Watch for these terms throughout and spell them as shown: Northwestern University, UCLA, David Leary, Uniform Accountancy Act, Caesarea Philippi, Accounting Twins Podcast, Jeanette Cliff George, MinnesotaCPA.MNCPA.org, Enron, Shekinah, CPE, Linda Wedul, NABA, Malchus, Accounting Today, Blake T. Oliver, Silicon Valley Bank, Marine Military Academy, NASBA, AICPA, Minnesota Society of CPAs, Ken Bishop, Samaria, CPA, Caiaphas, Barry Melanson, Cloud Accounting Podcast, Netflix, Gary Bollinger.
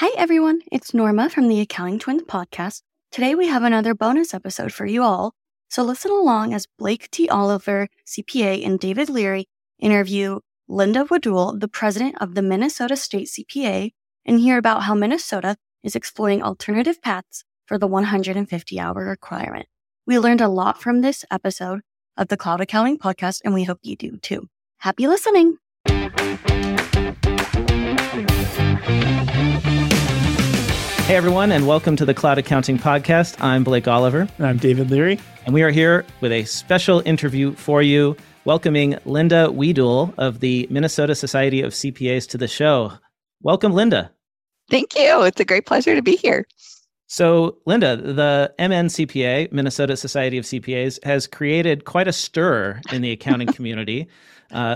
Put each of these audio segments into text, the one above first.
Hi everyone, it's Norma from the Accounting Twins Podcast. Today we have another bonus episode for you all, so listen along as Blake T. Oliver, CPA, and David Leary interview Linda Wedul, the president of the Minnesota State CPA, and hear about how Minnesota is exploring alternative paths for the 150-hour requirement. We learned a lot from this episode of the Cloud Accounting Podcast, and we hope you do too. Happy listening! Hey everyone, and welcome to the Cloud Accounting Podcast. I'm Blake Oliver. And I'm David Leary. And we are here with a special interview for you, welcoming Linda Wedul of the Minnesota Society of CPAs to the show. Welcome, Linda. Thank you. It's a great pleasure to be here. So, Linda, the MNCPA, Minnesota Society of CPAs, has created quite a stir in the accounting community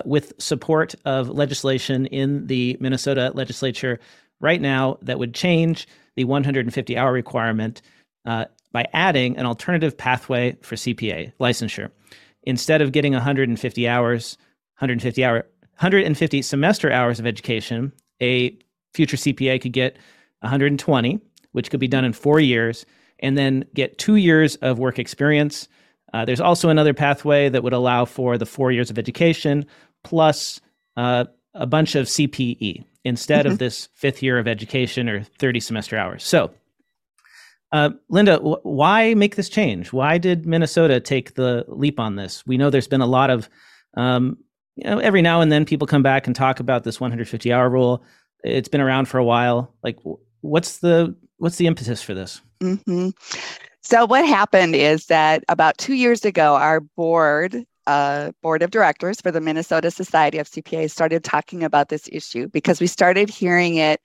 with support of legislation in the Minnesota legislature right now that would change the 150-hour requirement by adding an alternative pathway for CPA licensure. Instead of getting 150 semester hours of education, a future CPA could get 120, which could be done in 4 years, and then get 2 years of work experience. There's also another pathway that would allow for the 4 years of education plus a bunch of CPE instead of this fifth year of education or 30 semester hours. So, Linda, why make this change? Why did Minnesota take the leap on this? We know there's been a lot of, every now and then people come back and talk about this 150-hour rule. It's been around for a while. Like, what's the impetus for this? Mm-hmm. So what happened is that about 2 years ago, our board of directors for the Minnesota Society of CPAs started talking about this issue because we started hearing it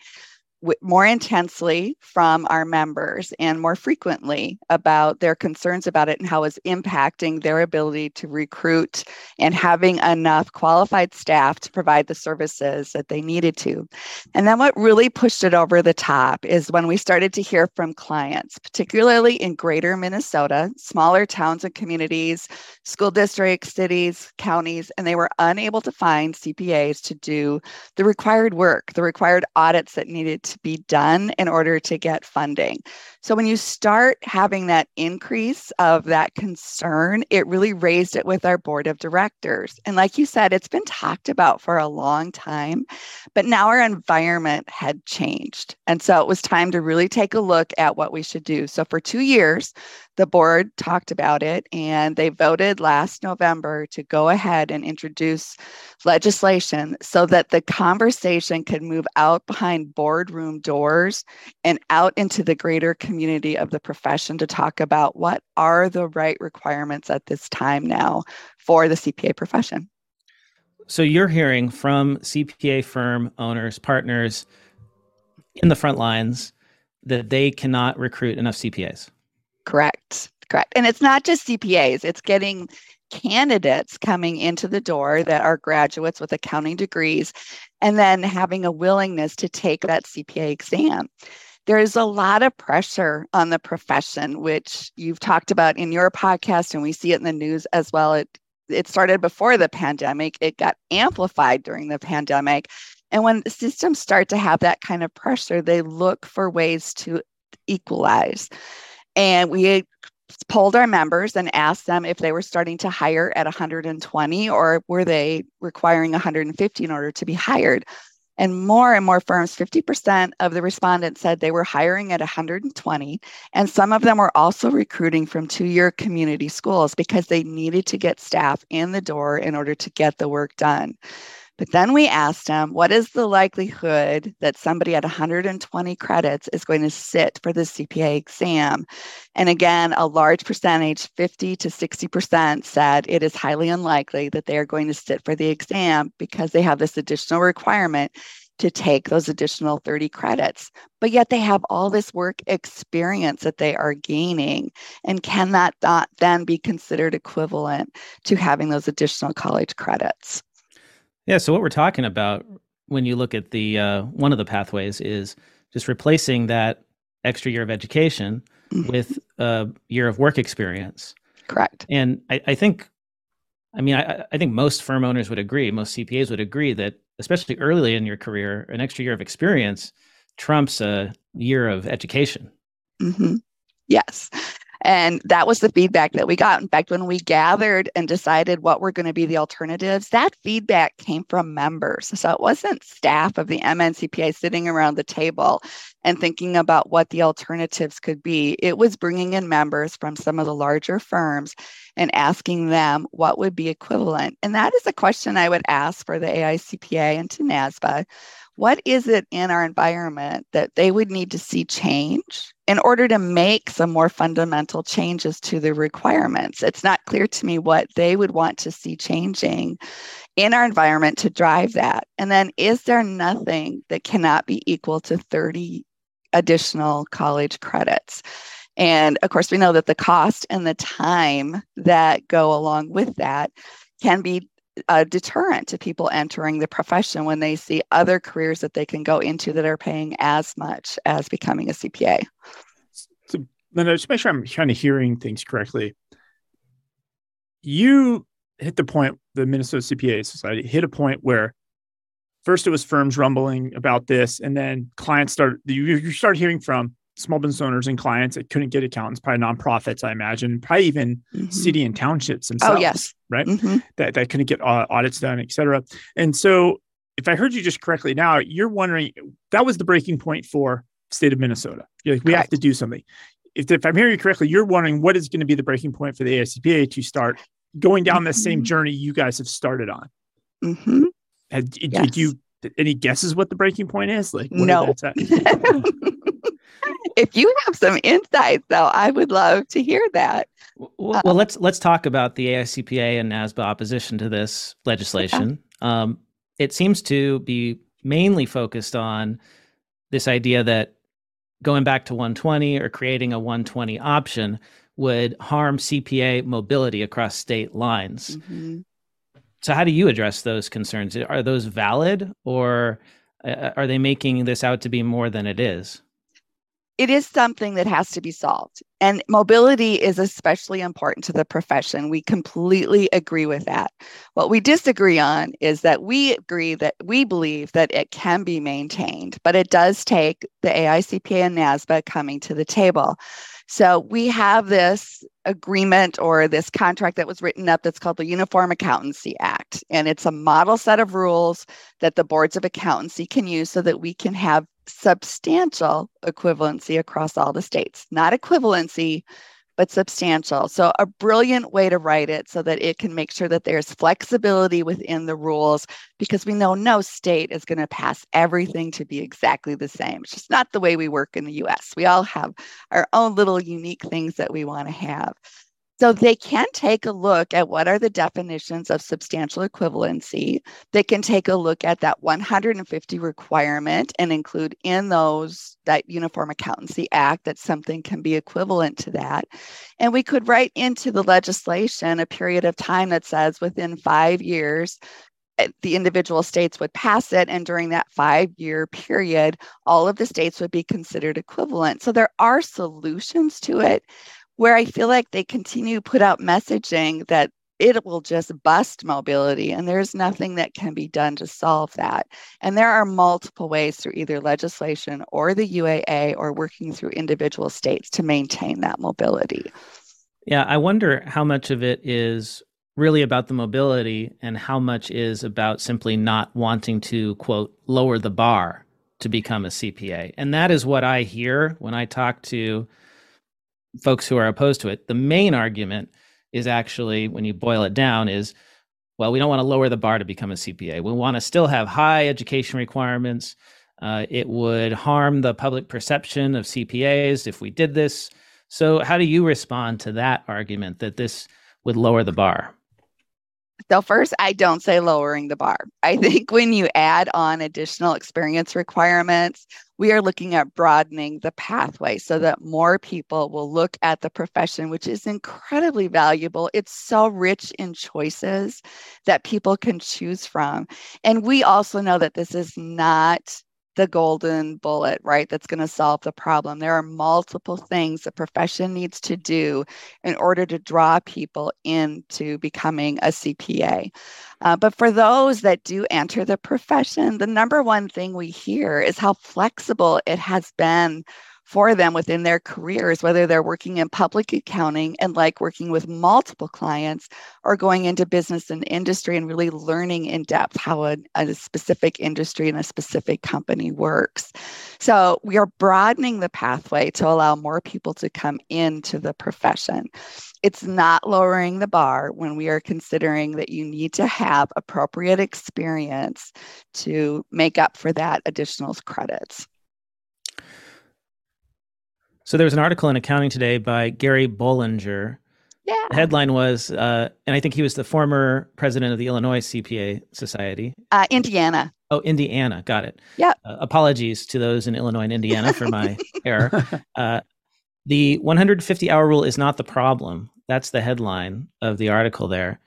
more intensely from our members and more frequently about their concerns about it and how it's impacting their ability to recruit and having enough qualified staff to provide the services that they needed to. And then what really pushed it over the top is when we started to hear from clients, particularly in greater Minnesota, smaller towns and communities, school districts, cities, counties, and they were unable to find CPAs to do the required work, the required audits that needed to be done in order to get funding. So when you start having that increase of that concern, it really raised it with our board of directors. And like you said, it's been talked about for a long time, but now our environment had changed. And so it was time to really take a look at what we should do. So for 2 years, the board talked about it and they voted last November to go ahead and introduce legislation so that the conversation could move out behind boardroom doors and out into the greater community of the profession to talk about what are the right requirements at this time now for the CPA profession. So you're hearing from CPA firm owners, partners in the front lines that they cannot recruit enough CPAs. Correct. And it's not just CPAs. It's getting candidates coming into the door that are graduates with accounting degrees and then having a willingness to take that CPA exam. There is a lot of pressure on the profession, which you've talked about in your podcast, and we see it in the news as well. It started before the pandemic. It got amplified during the pandemic. And when systems start to have that kind of pressure, they look for ways to equalize. And we polled our members and asked them if they were starting to hire at 120 or were they requiring 150 in order to be hired. And more firms, 50% of the respondents said they were hiring at 120. And some of them were also recruiting from two-year community schools because they needed to get staff in the door in order to get the work done. But then we asked them, what is the likelihood that somebody at 120 credits is going to sit for the CPA exam? And again, a large percentage, 50 to 60%, said it is highly unlikely that they are going to sit for the exam because they have this additional requirement to take those additional 30 credits. But yet they have all this work experience that they are gaining. And can that not then be considered equivalent to having those additional college credits? Yeah, so what we're talking about when you look at the one of the pathways is just replacing that extra year of education with a year of work experience. Correct. And I think most firm owners would agree, most CPAs would agree that especially early in your career, an extra year of experience trumps a year of education. Mm-hmm. Yes. And that was the feedback that we got. In fact, when we gathered and decided what were going to be the alternatives, that feedback came from members. So it wasn't staff of the MNCPA sitting around the table and thinking about what the alternatives could be. It was bringing in members from some of the larger firms and asking them what would be equivalent. And that is a question I would ask for the AICPA and to NASBA. What is it in our environment that they would need to see change in order to make some more fundamental changes to the requirements? It's not clear to me what they would want to see changing in our environment to drive that. And then, is there nothing that cannot be equal to 30 additional college credits? And of course, we know that the cost and the time that go along with that can be a deterrent to people entering the profession when they see other careers that they can go into that are paying as much as becoming a CPA. So, Linda, just make sure I'm kind of hearing things correctly. You hit the point, the Minnesota CPA Society hit a point where first it was firms rumbling about this, and then clients started, you start hearing from small business owners and clients that couldn't get accountants, probably nonprofits, I imagine, probably even city and townships themselves, right? Mm-hmm. That couldn't get audits done, et cetera. And so if I heard you just correctly now, you're wondering, that was the breaking point for state of Minnesota. You're like, we have to do something. If I'm hearing you correctly, you're wondering what is going to be the breaking point for the AICPA to start going down the same journey you guys have started on. Mm-hmm. Did you, any guesses what the breaking point is? Like, no. If you have some insights, though, I would love to hear that. Well, let's talk about the AICPA and NASBA opposition to this legislation. Yeah. It seems to be mainly focused on this idea that going back to 120 or creating a 120 option would harm CPA mobility across state lines. Mm-hmm. So how do you address those concerns? Are those valid, or are they making this out to be more than it is? It is something that has to be solved. And mobility is especially important to the profession. We completely agree with that. What we disagree on is that we agree that we believe that it can be maintained, but it does take the AICPA and NASBA coming to the table. So we have this agreement or this contract that was written up that's called the Uniform Accountancy Act. And it's a model set of rules that the boards of accountancy can use so that we can have substantial equivalency across all the states. Not equivalency, but substantial. So a brilliant way to write it so that it can make sure that there's flexibility within the rules, because we know no state is going to pass everything to be exactly the same. It's just not the way we work in the U.S. We all have our own little unique things that we want to have. So they can take a look at what are the definitions of substantial equivalency. They can take a look at that 150 requirement and include in those that Uniform Accountancy Act that something can be equivalent to that. And we could write into the legislation a period of time that says within 5 years, the individual states would pass it. And during that 5-year period, all of the states would be considered equivalent. So there are solutions to it, where I feel like they continue to put out messaging that it will just bust mobility and there's nothing that can be done to solve that. And there are multiple ways through either legislation or the UAA or working through individual states to maintain that mobility. Yeah, I wonder how much of it is really about the mobility and how much is about simply not wanting to, quote, lower the bar to become a CPA. And that is what I hear when I talk to folks who are opposed to it. The main argument is actually, when you boil it down, is, well, we don't want to lower the bar to become a CPA. We want to still have high education requirements. It would harm the public perception of CPAs if we did this. So how do you respond to that argument that this would lower the bar? So first, I don't say lowering the bar. I think when you add on additional experience requirements, we are looking at broadening the pathway so that more people will look at the profession, which is incredibly valuable. It's so rich in choices that people can choose from. And we also know that this is not the golden bullet, right? That's going to solve the problem. There are multiple things the profession needs to do in order to draw people into becoming a CPA. But for those that do enter the profession, the number one thing we hear is how flexible it has been for them within their careers, whether they're working in public accounting and like working with multiple clients, or going into business and industry and really learning in depth how a specific industry and a specific company works. So we are broadening the pathway to allow more people to come into the profession. It's not lowering the bar when we are considering that you need to have appropriate experience to make up for that additional credits. So there was an article in Accounting Today by Gary Bollinger. Yeah. The headline was, and I think he was the former president of the Illinois CPA Society. Indiana. Oh, Indiana. Got it. Yeah. Apologies to those in Illinois and Indiana for my error. The 150-hour rule is not the problem. That's the headline of the article there.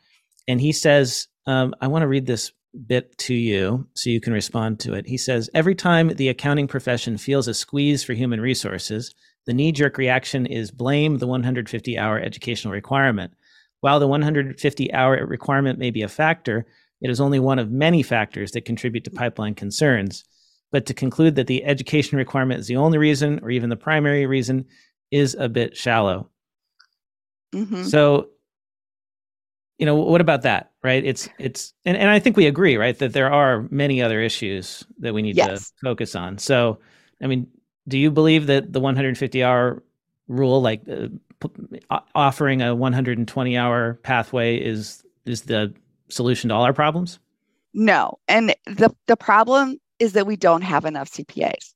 And he says, I want to read this bit to you so you can respond to it. He says, every time the accounting profession feels a squeeze for human resources, the knee-jerk reaction is blame the 150-hour educational requirement. While the 150-hour requirement may be a factor, it is only one of many factors that contribute to pipeline concerns. But to conclude that the education requirement is the only reason, or even the primary reason, is a bit shallow. Mm-hmm. So, you know, what about that, right? It's and I think we agree, right, that there are many other issues that we need to focus on. So, I mean, do you believe that the 150-hour rule, like offering a 120-hour pathway, is the solution to all our problems? No. And the problem is that we don't have enough CPAs.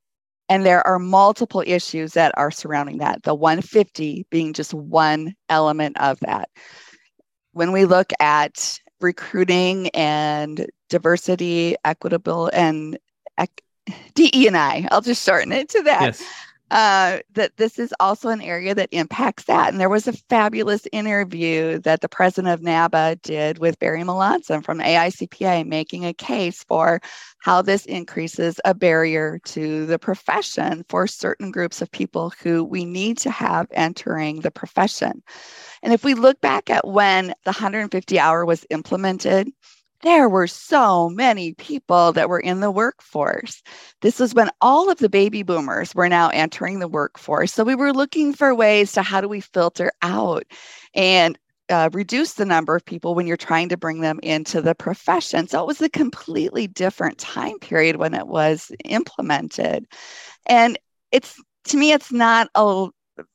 And there are multiple issues that are surrounding that, the 150 being just one element of that. When we look at recruiting and diversity, equitable, and DE&I, I'll just shorten it to that. Yes. That this is also an area that impacts that. And there was a fabulous interview that the president of NABA did with Barry Melanson from AICPA, making a case for how this increases a barrier to the profession for certain groups of people who we need to have entering the profession. And if we look back at when the 150-hour was implemented, there were so many people that were in the workforce. This was when all of the baby boomers were now entering the workforce. So we were looking for ways to how do we filter out and reduce the number of people when you're trying to bring them into the profession. So it was a completely different time period when it was implemented. And it's, to me, it's not a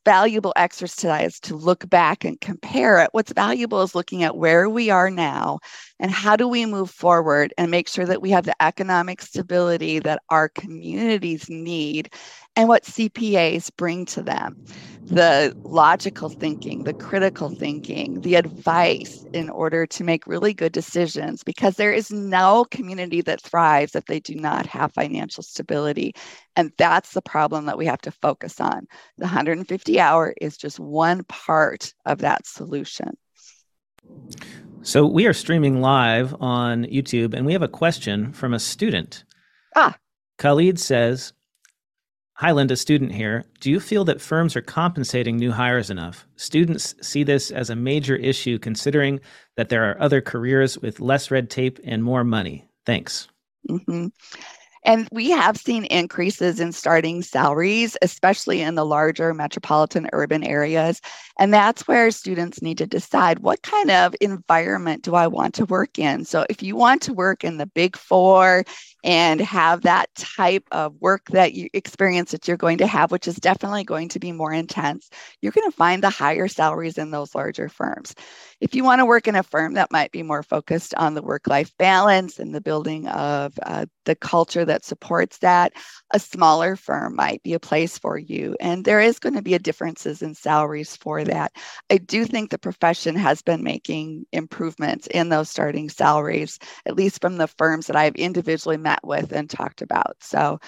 valuable exercise to look back and compare it. What's valuable is looking at where we are now and how do we move forward and make sure that we have the economic stability that our communities need and what CPAs bring to them. The logical thinking, the critical thinking, the advice in order to make really good decisions, because there is no community that thrives if they do not have financial stability. And that's the problem that we have to focus on. The 150-hour is just one part of that solution. So we are streaming live on YouTube, and we have a question from a student. Khalid says, hi, Linda, student here. Do you feel that firms are compensating new hires enough? Students see this as a major issue, considering that there are other careers with less red tape and more money. Thanks. Mm-hmm. And we have seen increases in starting salaries, especially in the larger metropolitan urban areas. And that's where students need to decide, what kind of environment do I want to work in? So if you want to work in the Big Four and have that type of work that you experience that you're going to have, which is definitely going to be more intense, you're going to find the higher salaries in those larger firms. If you want to work in a firm that might be more focused on the work-life balance and the building of the culture that supports that, a smaller firm might be a place for you. And there is going to be a differences in salaries for that. I do think the profession has been making improvements in those starting salaries, at least from the firms that I've individually met with and talked about. So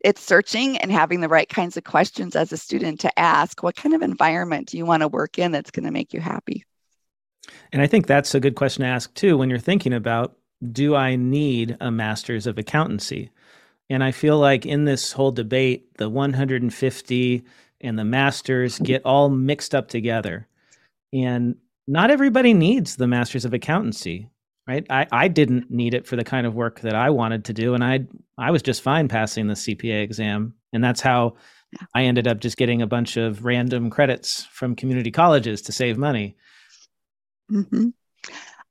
it's searching and having the right kinds of questions as a student to ask, what kind of environment do you want to work in that's going to make you happy? And I think that's a good question to ask too, when you're thinking about, do I need a master's of accountancy? And I feel like in this whole debate, the 150 and the masters get all mixed up together. And not everybody needs the masters of accountancy, right? I didn't need it for the kind of work that I wanted to do. And I was just fine passing the CPA exam. And that's how I ended up just getting a bunch of random credits from community colleges to save money. Mm-hmm.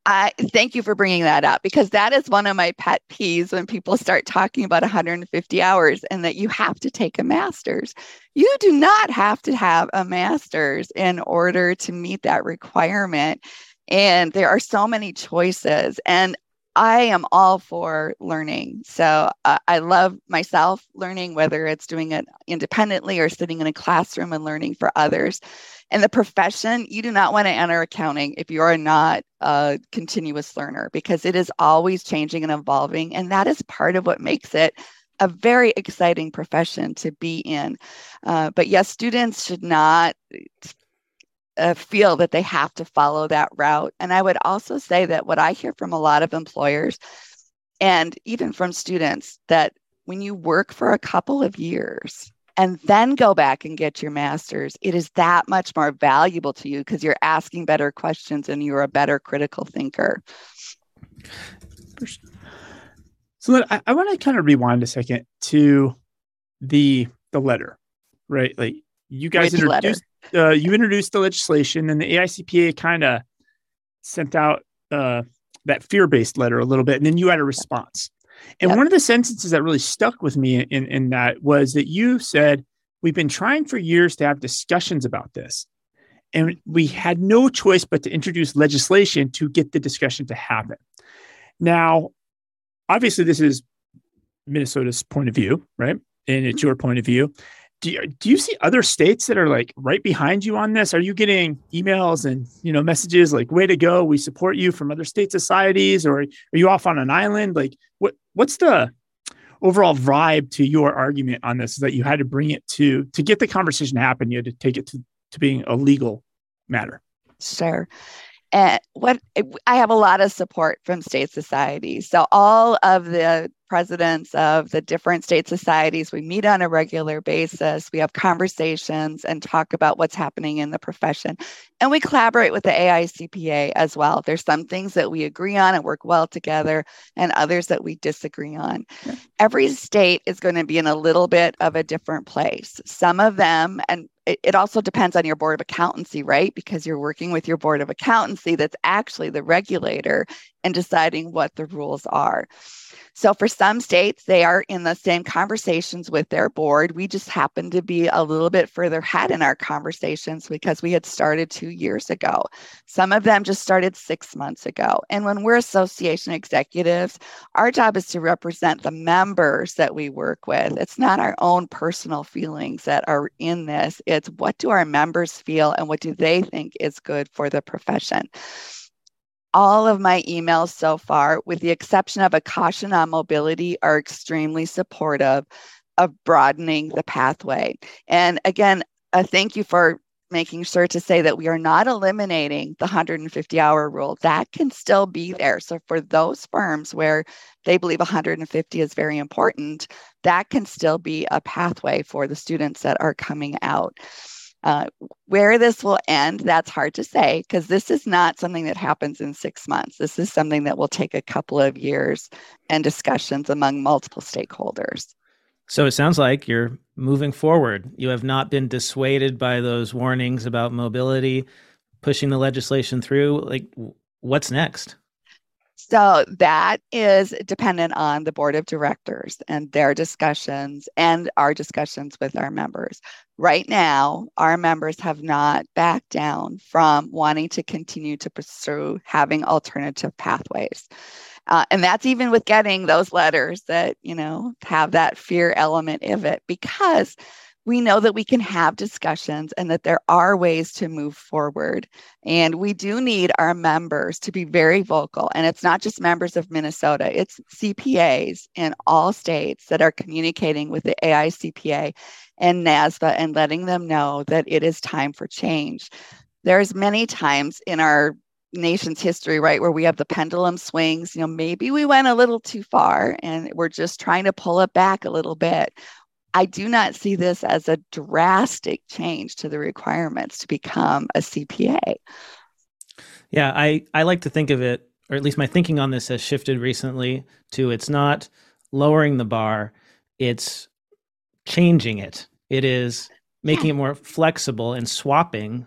I thank you for bringing that up, because that is one of my pet peeves when people start talking about 150 hours and that you have to take a master's. You do not have to have a master's in order to meet that requirement. And there are so many choices, and I am all for learning. So I love myself learning, whether it's doing it independently or sitting in a classroom and learning for others. In the profession, you do not want to enter accounting if you are not a continuous learner, because it is always changing and evolving. And that is part of what makes it a very exciting profession to be in. But yes, students should not feel that they have to follow that route. And I would also say that what I hear from a lot of employers and even from students, that when you work for a couple of years and then go back and get your master's, it is that much more valuable to you because you're asking better questions and you're a better critical thinker. So I want to kind of rewind a second to the letter, right? Like you guys introduced the legislation, and the AICPA kind of sent out that fear-based letter a little bit, and then you had a response. And one of the sentences that really stuck with me in that was that you said, we've been trying for years to have discussions about this, and we had no choice but to introduce legislation to get the discussion to happen. Now, obviously, this is Minnesota's point of view, right? And it's your point of view. Do you see other states that are like right behind you on this? Are you getting emails and, you know, messages like, way to go, we support you, from other state societies, or are you off on an island? Like what's the overall vibe to your argument on this, is that you had to bring it to get the conversation to happen, you had to take it to being a legal matter? Sure. I have a lot of support from state societies. So all of the presidents of the different state societies, we meet on a regular basis. We have conversations and talk about what's happening in the profession. And we collaborate with the AICPA as well. There's some things that we agree on and work well together, and others that we disagree on. Yeah. Every state is going to be in a little bit of a different place. Some of them, and it also depends on your board of accountancy, right? Because you're working with your board of accountancy that's actually the regulator and deciding what the rules are. So for some states, they are in the same conversations with their board. We just happen to be a little bit further ahead in our conversations because we had started 2 years ago. Some of them just started 6 months ago. And when we're association executives, our job is to represent the members that we work with. It's not our own personal feelings that are in this. It's what do our members feel and what do they think is good for the profession. All of my emails so far, with the exception of a caution on mobility, are extremely supportive of broadening the pathway. And again, thank you for making sure to say that we are not eliminating the 150-hour rule. That can still be there. So for those firms where they believe 150 is very important, that can still be a pathway for the students that are coming out. Where this will end, that's hard to say, because this is not something that happens in 6 months. This is something that will take a couple of years and discussions among multiple stakeholders. So it sounds like you're moving forward. You have not been dissuaded by those warnings about mobility, pushing the legislation through. Like, what's next? So that is dependent on the board of directors and their discussions and our discussions with our members. Right now, our members have not backed down from wanting to continue to pursue having alternative pathways. And that's even with getting those letters that, you know, have that fear element of it, because we know that we can have discussions and that there are ways to move forward. And we do need our members to be very vocal. And it's not just members of Minnesota, it's CPAs in all states that are communicating with the AICPA and NASBA and letting them know that it is time for change. There's many times in our nation's history, right, where we have the pendulum swings, you know, maybe we went a little too far and we're just trying to pull it back a little bit. I do not see this as a drastic change to the requirements to become a CPA. Yeah, I like to think of it, or at least my thinking on this has shifted recently to it's not lowering the bar, it's changing it. It is making it more flexible and swapping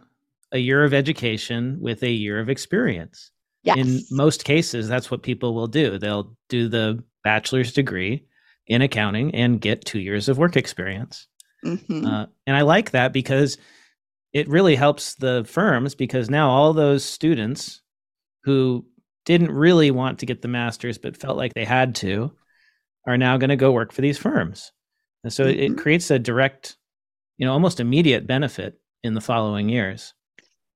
a year of education with a year of experience. Yes. In most cases, that's what people will do. They'll do the bachelor's degree in accounting and get 2 years of work experience. Mm-hmm. And I like that because it really helps the firms, because now all those students who didn't really want to get the master's but felt like they had to are now going to go work for these firms. And so mm-hmm. it creates a direct, you know, almost immediate benefit in the following years.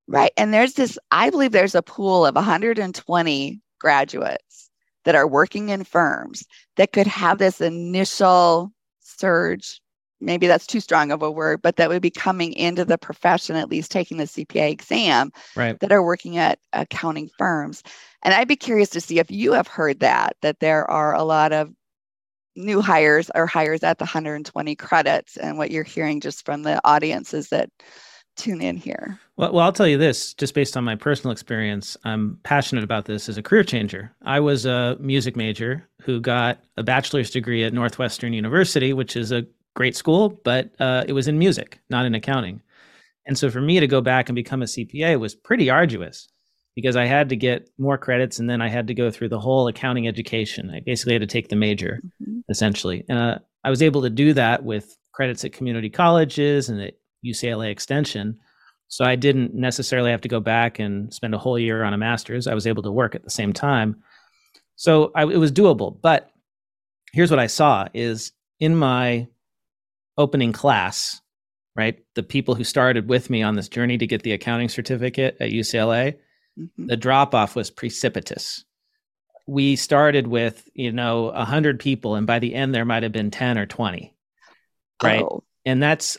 Right. And there's this, I believe there's a pool of 120 graduates that are working in firms that could have this initial surge. Maybe that's too strong of a word, but that would be coming into the profession, at least taking the CPA exam, right, that are working at accounting firms. And I'd be curious to see if you have heard that there are a lot of new hires or hires at the 120 credits, and what you're hearing just from the audiences that tune in here. Well, I'll tell you this, just based on my personal experience, I'm passionate about this as a career changer. I was a music major who got a bachelor's degree at Northwestern University, which is a great school, but it was in music, not in accounting. And so for me to go back and become a CPA was pretty arduous because I had to get more credits and then I had to go through the whole accounting education. I basically had to take the major, mm-hmm. essentially. And I was able to do that with credits at community colleges and at UCLA extension. So I didn't necessarily have to go back and spend a whole year on a master's. I was able to work at the same time. So it was doable. But here's what I saw is in my opening class, right? The people who started with me on this journey to get the accounting certificate at UCLA, mm-hmm. the drop-off was precipitous. We started with, 100 people, and by the end there might've been 10 or 20, right? Oh. And that's,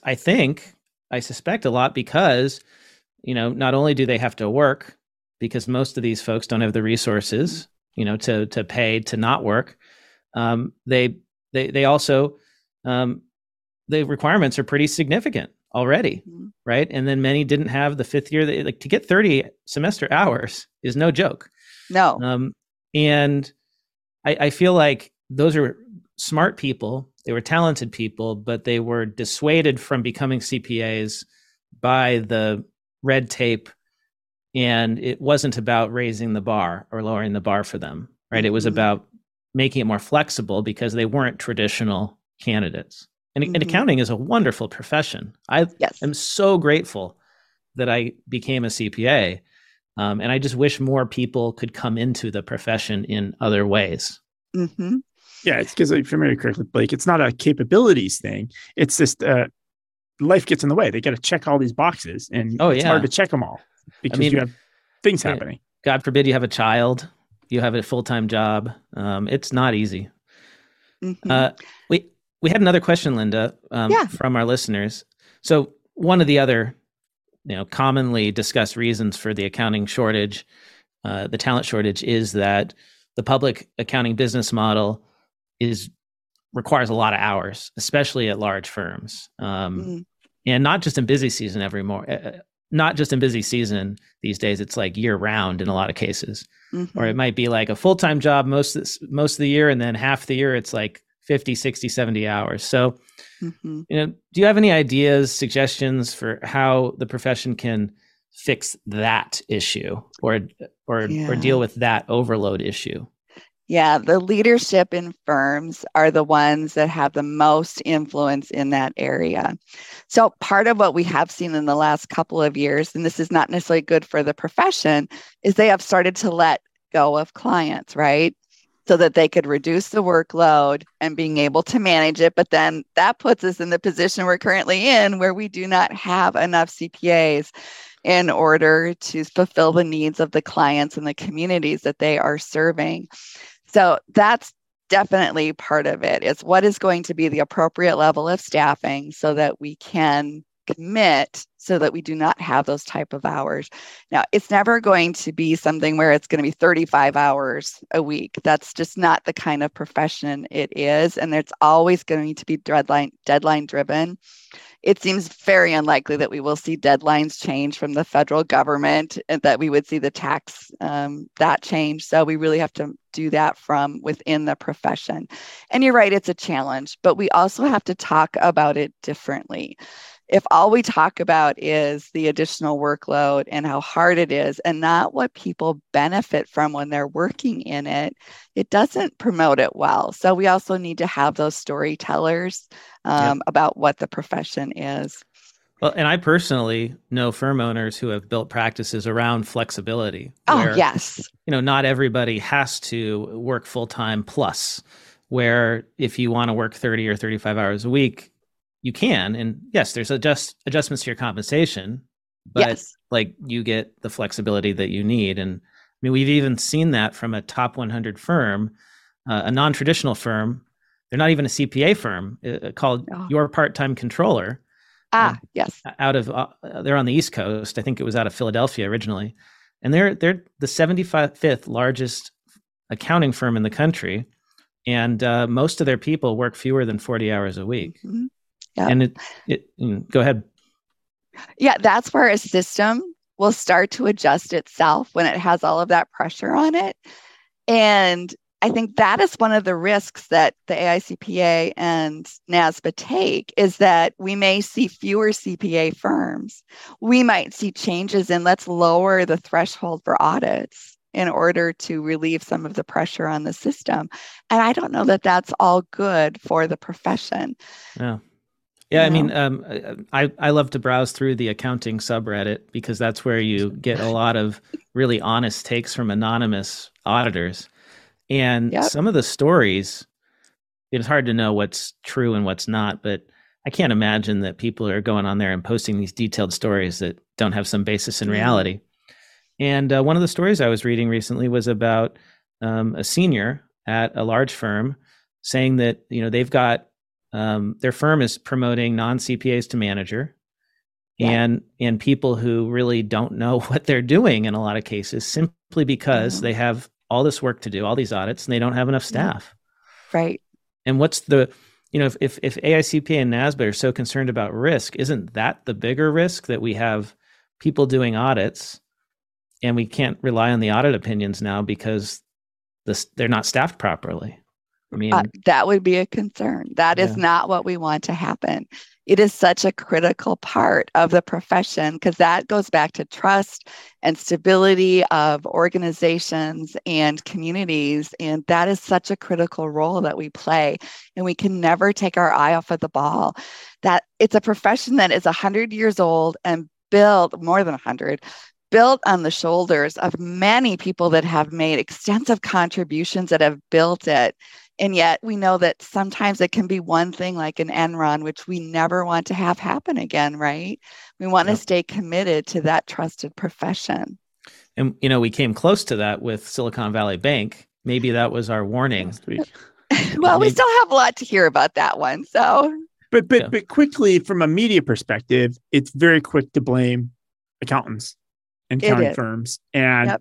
I suspect a lot because, not only do they have to work because most of these folks don't have the resources, to pay to not work. They also, the requirements are pretty significant already, mm-hmm. right? And then many didn't have the fifth year. Like to get 30 semester hours is no joke. No. And I feel like those are smart people. They were talented people, but they were dissuaded from becoming CPAs by the red tape. And it wasn't about raising the bar or lowering the bar for them, right? It was mm-hmm. about making it more flexible because they weren't traditional candidates. And, mm-hmm. and accounting is a wonderful profession. I am so grateful that I became a CPA. And I just wish more people could come into the profession in other ways. Mm-hmm. Yeah, it's because if you remember correctly, Blake, it's not a capabilities thing. It's just life gets in the way. They got to check all these boxes, and it's hard to check them all because you have things happening. God forbid you have a child, you have a full-time job. It's not easy. Mm-hmm. We had another question, Linda, from our listeners. So one of the other, commonly discussed reasons for the accounting shortage, the talent shortage, is that the public accounting business model requires a lot of hours, especially at large firms, and not just in busy season. Not just in busy season these days. It's like year round in a lot of cases, mm-hmm. or it might be like a full time job most of the year, and then half the year it's like 50, 60, 70 hours. So, mm-hmm. Do you have any ideas, suggestions for how the profession can fix that issue or deal with that overload issue? Yeah, the leadership in firms are the ones that have the most influence in that area. So part of what we have seen in the last couple of years, and this is not necessarily good for the profession, is they have started to let go of clients, right? So that they could reduce the workload and being able to manage it. But then that puts us in the position we're currently in where we do not have enough CPAs in order to fulfill the needs of the clients and the communities that they are serving. So that's definitely part of it, is what is going to be the appropriate level of staffing so that we can commit so that we do not have those type of hours. Now, it's never going to be something where it's going to be 35 hours a week. That's just not the kind of profession it is. And it's always going to be deadline driven. It seems very unlikely that we will see deadlines change from the federal government and that we would see the tax that change. So we really have to do that from within the profession. And you're right, it's a challenge, but we also have to talk about it differently. If all we talk about is the additional workload and how hard it is and not what people benefit from when they're working in it, it doesn't promote it well. So we also need to have those storytellers about what the profession is. Well, and I personally know firm owners who have built practices around flexibility. Where, you know, not everybody has to work full-time plus, where if you want to work 30 or 35 hours a week, you can, and yes, there's adjustments to your compensation, but like you get the flexibility that you need. And I mean, we've even seen that from a top 100 firm, a non-traditional firm. They're not even a CPA firm called Your Part-Time Controller. Out of they're on the East Coast. I think it was out of Philadelphia originally, and they're the 75th largest accounting firm in the country, and most of their people work fewer than 40 hours a week. Mm-hmm. Yep. And it go ahead. Yeah, that's where a system will start to adjust itself when it has all of that pressure on it. And I think that is one of the risks that the AICPA and NASBA take is that we may see fewer CPA firms. We might see changes in let's lower the threshold for audits in order to relieve some of the pressure on the system. And I don't know that that's all good for the profession. Yeah. Yeah, I mean, I love to browse through the accounting subreddit because that's where you get a lot of really honest takes from anonymous auditors. And some of the stories, it's hard to know what's true and what's not, but I can't imagine that people are going on there and posting these detailed stories that don't have some basis in reality. And one of the stories I was reading recently was about a senior at a large firm saying that, you know, they've got their firm is promoting non-CPAs to manager and people who really don't know what they're doing in a lot of cases simply because they have all this work to do, all these audits, and they don't have enough staff. Right. And what's the, you know, if AICPA and NASBA are so concerned about risk, isn't that the bigger risk that we have people doing audits and we can't rely on the audit opinions now because they're not staffed properly? I mean, that would be a concern. That is not what we want to happen. It is such a critical part of the profession because that goes back to trust and stability of organizations and communities. And that is such a critical role that we play. And we can never take our eye off of the ball. That it's a profession that is 100 years old and built on the shoulders of many people that have made extensive contributions that have built it. And yet we know that sometimes it can be one thing like an Enron, which we never want to have happen again, right? We want to stay committed to that trusted profession. And, you know, we came close to that with Silicon Valley Bank. Maybe that was our warning. Well, we still have a lot to hear about that one. So, But quickly, from a media perspective, it's very quick to blame accountants and accounting firms. And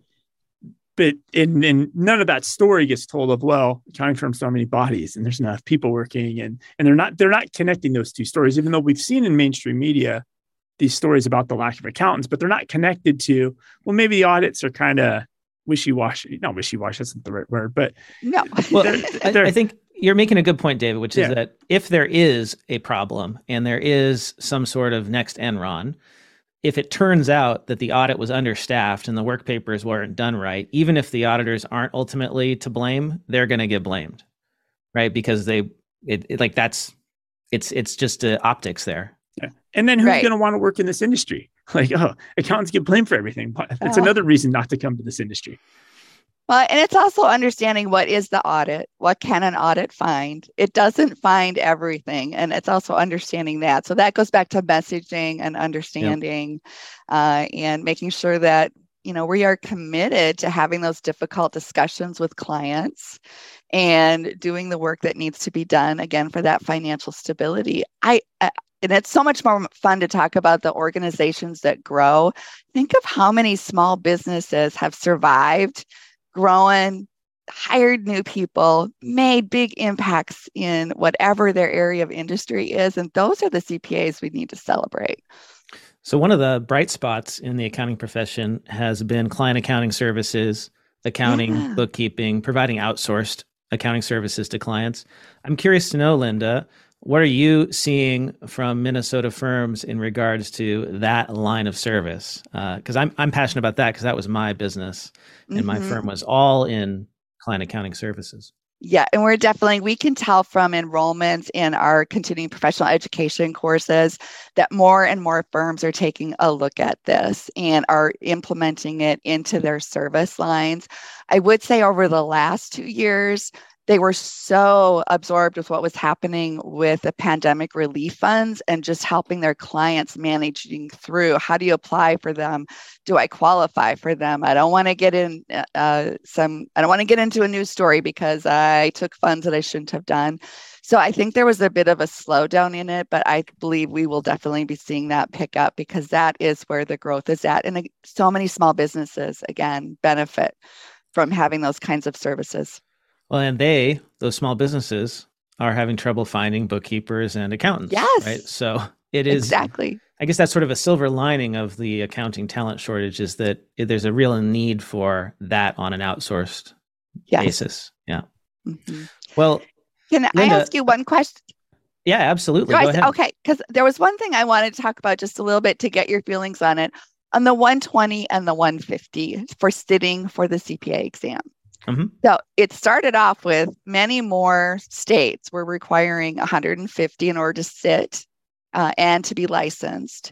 But none of that story gets told of, well, accounting firms don't have many bodies and there's not enough people working, and they're not connecting those two stories, even though we've seen in mainstream media these stories about the lack of accountants, but they're not connected to, well, maybe the audits are kind of wishy-washy. No, wishy-washy isn't the right word, but no. Well, I think you're making a good point, David, which is that if there is a problem and there is some sort of next Enron, if it turns out that the audit was understaffed and the work papers weren't done right, even if the auditors aren't ultimately to blame, they're going to get blamed, right? Because it's just optics there. Yeah. And then who's going to want to work in this industry? Like, accountants get blamed for everything. That's another reason not to come to this industry. Well, and it's also understanding what is the audit, what can an audit find? It doesn't find everything. And it's also understanding that. So that goes back to messaging and understanding and making sure that, you know, we are committed to having those difficult discussions with clients and doing the work that needs to be done, again, for that financial stability. I And it's so much more fun to talk about the organizations that grow. Think of how many small businesses have survived, grown, hired new people, made big impacts in whatever their area of industry is. And those are the CPAs we need to celebrate. So one of the bright spots in the accounting profession has been client accounting services, accounting, bookkeeping, providing outsourced accounting services to clients. I'm curious to know, Linda, what are you seeing from Minnesota firms in regards to that line of service? Because I'm passionate about that because that was my business and my firm was all in client accounting services. Yeah, and we can tell from enrollments in our continuing professional education courses that more and more firms are taking a look at this and are implementing it into their service lines. I would say over the last 2 years, they were so absorbed with what was happening with the pandemic relief funds and just helping their clients managing through. How do you apply for them? Do I qualify for them? I don't want to get in I don't want to get into a news story because I took funds that I shouldn't have done. So I think there was a bit of a slowdown in it, but I believe we will definitely be seeing that pick up because that is where the growth is at. And so many small businesses, again, benefit from having those kinds of services. Well, and those small businesses are having trouble finding bookkeepers and accountants. Yes. Right. So it is exactly. I guess that's sort of a silver lining of the accounting talent shortage is that there's a real need for that on an outsourced basis. Yeah. Mm-hmm. Well, can Linda, I ask you one question? Yeah, absolutely. Go ahead. Okay. Because there was one thing I wanted to talk about just a little bit to get your feelings on it on the 120 and the 150 for sitting for the CPA exam. Mm-hmm. So it started off with many more states were requiring 150 in order to sit and to be licensed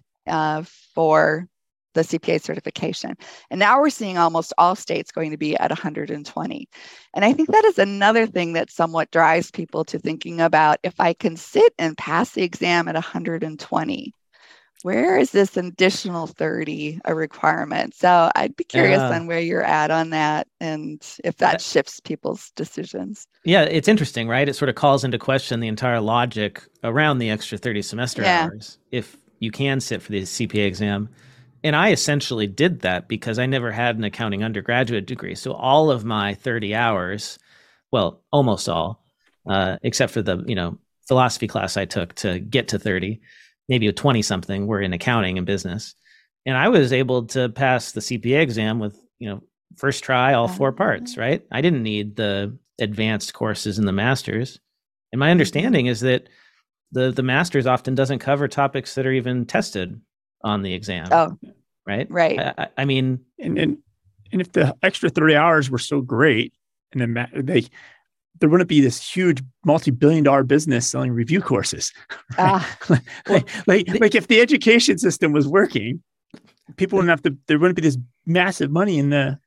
for the CPA certification. And now we're seeing almost all states going to be at 120. And I think that is another thing that somewhat drives people to thinking about if I can sit and pass the exam at 120. Where is this additional 30 a requirement? So I'd be curious on where you're at on that and if that shifts people's decisions. Yeah, it's interesting, right? It sort of calls into question the entire logic around the extra 30 semester hours if you can sit for the CPA exam. And I essentially did that because I never had an accounting undergraduate degree. So all of my 30 hours, well, almost all, except for the philosophy class I took to get to 30, maybe a 20-something, were in accounting and business. And I was able to pass the CPA exam with, first try, all four parts, right? I didn't need the advanced courses and the master's. And my understanding is that the master's often doesn't cover topics that are even tested on the exam. Oh, right? Right. I mean... And if the extra 30 hours were so great, and then there wouldn't be this huge multi-billion-dollar business selling review courses. Right? Like if the education system was working, people wouldn't have to. There wouldn't be this massive money in the.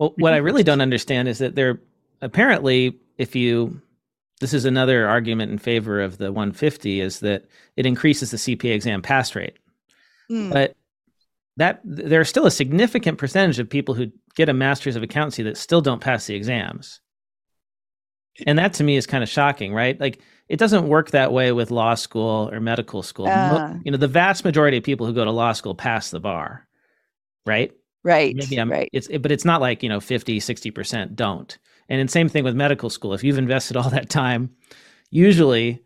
Well, what I really don't understand is that they're apparently, this is another argument in favor of the 150, is that it increases the CPA exam pass rate, but that there's still a significant percentage of people who get a master's of accountancy that still don't pass the exams. And that to me is kind of shocking, right? Like it doesn't work that way with law school or medical school. The vast majority of people who go to law school pass the bar, right? Right. But it's not like, 50, 60% don't. And the same thing with medical school. If you've invested all that time, usually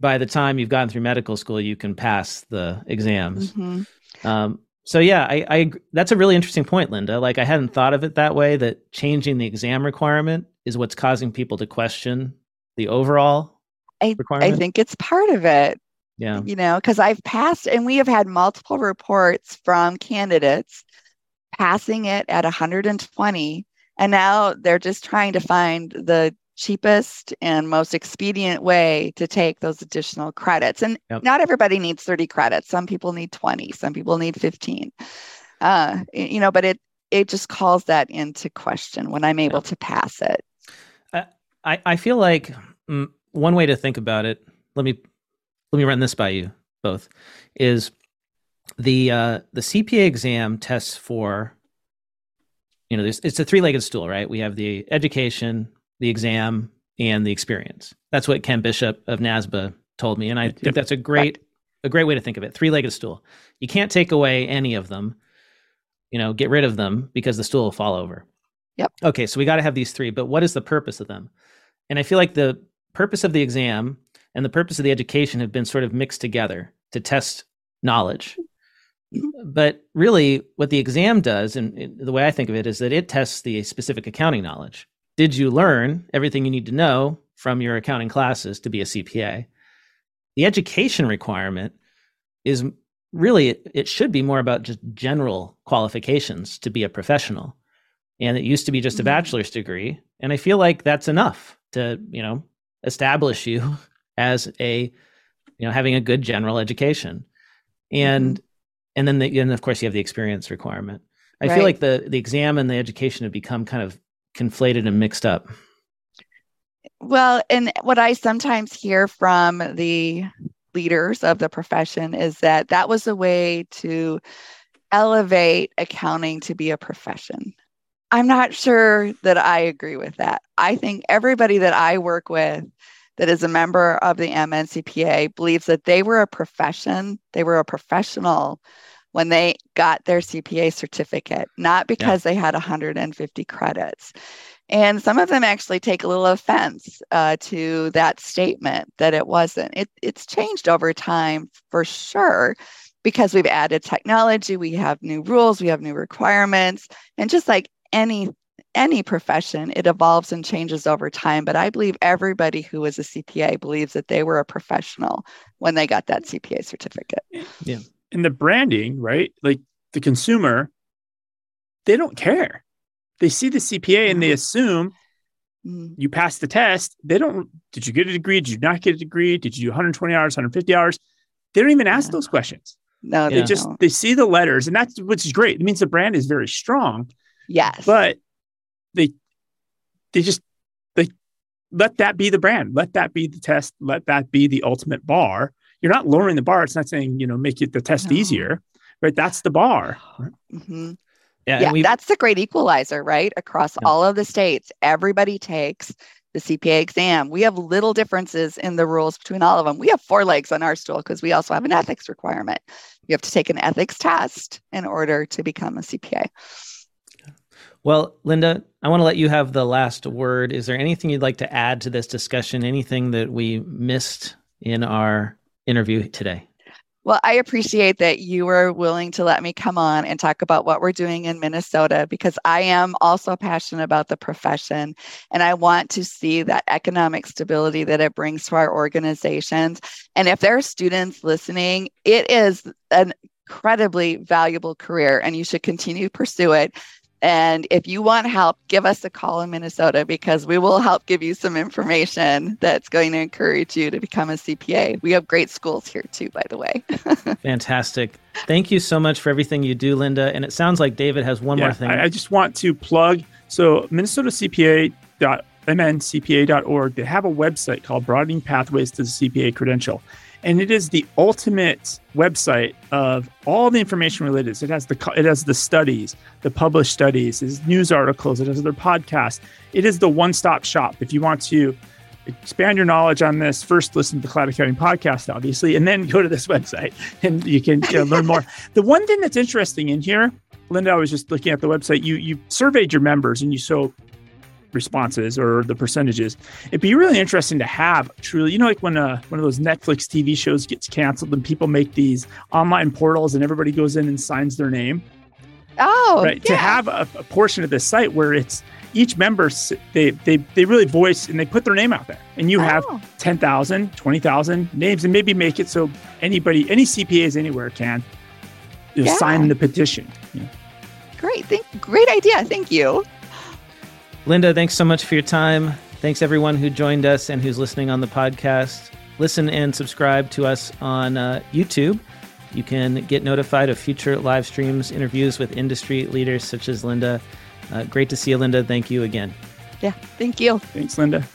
by the time you've gotten through medical school, you can pass the exams. Mm-hmm. So that's a really interesting point, Linda. Like I hadn't thought of it that way, that changing the exam requirement is what's causing people to question the overall requirement. I think it's part of it. Yeah. Because I've passed, and we have had multiple reports from candidates passing it at 120, and now they're just trying to find the cheapest and most expedient way to take those additional credits. And not everybody needs 30 credits. Some people need 20, some people need 15. But it just calls that into question when I'm able to pass it. I feel like one way to think about it, let me run this by you both, is the CPA exam tests for, it's a three-legged stool, right? We have the education, the exam, and the experience. That's what Ken Bishop of NASBA told me. And I think that's a great a great way to think of it, three-legged stool. You can't take away any of them, get rid of them, because the stool will fall over. Yep. Okay, so we got to have these three, but what is the purpose of them? And I feel like the purpose of the exam and the purpose of the education have been sort of mixed together to test knowledge. But really what the exam does, and the way I think of it, is that it tests the specific accounting knowledge. Did you learn everything you need to know from your accounting classes to be a CPA? The education requirement is really, it should be more about just general qualifications to be a professional. And it used to be just a bachelor's degree. And I feel like that's enough to, establish you as a, having a good general education. And then, and of course, you have the experience requirement. I feel like the exam and the education have become kind of conflated and mixed up. Well, and what I sometimes hear from the leaders of the profession is that that was a way to elevate accounting to be a profession. I'm not sure that I agree with that. I think everybody that I work with that is a member of the MNCPA believes that they were a profession, they were a professional when they got their CPA certificate, not because they had 150 credits. And some of them actually take a little offense to that statement that it wasn't. It's changed over time for sure, because we've added technology, we have new rules, we have new requirements. And just like any profession, it evolves and changes over time. But I believe everybody who is a CPA believes that they were a professional when they got that CPA certificate. Yeah. And the branding, right? Like the consumer, they don't care. They see the CPA and they assume you passed the test. They don't, did you get a degree? Did you not get a degree? Did you do 120 hours, 150 hours? They don't even ask those questions. No, they just, they see the letters, and that's, which is great. It means the brand is very strong. Yes. But they let that be the brand. Let that be the test. Let that be the ultimate bar. You're not lowering the bar. It's not saying, make it the test easier, right? That's the bar. Mm-hmm. Yeah, that's the great equalizer, right? Across all of the states, everybody takes the CPA exam. We have little differences in the rules between all of them. We have four legs on our stool because we also have an ethics requirement. You have to take an ethics test in order to become a CPA. Well, Linda, I want to let you have the last word. Is there anything you'd like to add to this discussion? Anything that we missed in our interview today? Well, I appreciate that you were willing to let me come on and talk about what we're doing in Minnesota, because I am also passionate about the profession, and I want to see that economic stability that it brings to our organizations. And if there are students listening, it is an incredibly valuable career, and you should continue to pursue it. And if you want help, give us a call in Minnesota, because we will help give you some information that's going to encourage you to become a CPA. We have great schools here too, by the way. Fantastic. Thank you so much for everything you do, Linda. And it sounds like David has one more thing. I just want to plug. So MinnesotaCPA.MNCPA.org, they have a website called Broadening Pathways to the CPA Credential. And it is the ultimate website of all the information related. So it has the studies, the published studies, it has news articles, it has other podcasts. It is the one-stop shop. If you want to expand your knowledge on this, first listen to the Cloud Accounting Podcast, obviously, and then go to this website and you can learn more. The one thing that's interesting in here, Linda, I was just looking at the website. You surveyed your members and you saw responses or the percentages. It'd be really interesting to have truly, like when one of those Netflix TV shows gets canceled and people make these online portals and everybody goes in and signs their name. Oh, right. Yeah. To have a portion of this site where it's each member, they really voice and they put their name out there, and you have 10,000, 20,000 names, and maybe make it so anybody, any CPAs anywhere can sign the petition. Yeah. Great. Great idea. Thank you. Linda, thanks so much for your time. Thanks everyone who joined us and who's listening on the podcast. Listen and subscribe to us on YouTube. You can get notified of future live streams, interviews with industry leaders such as Linda. Great to see you, Linda. Thank you again. Yeah, thank you. Thanks, Linda.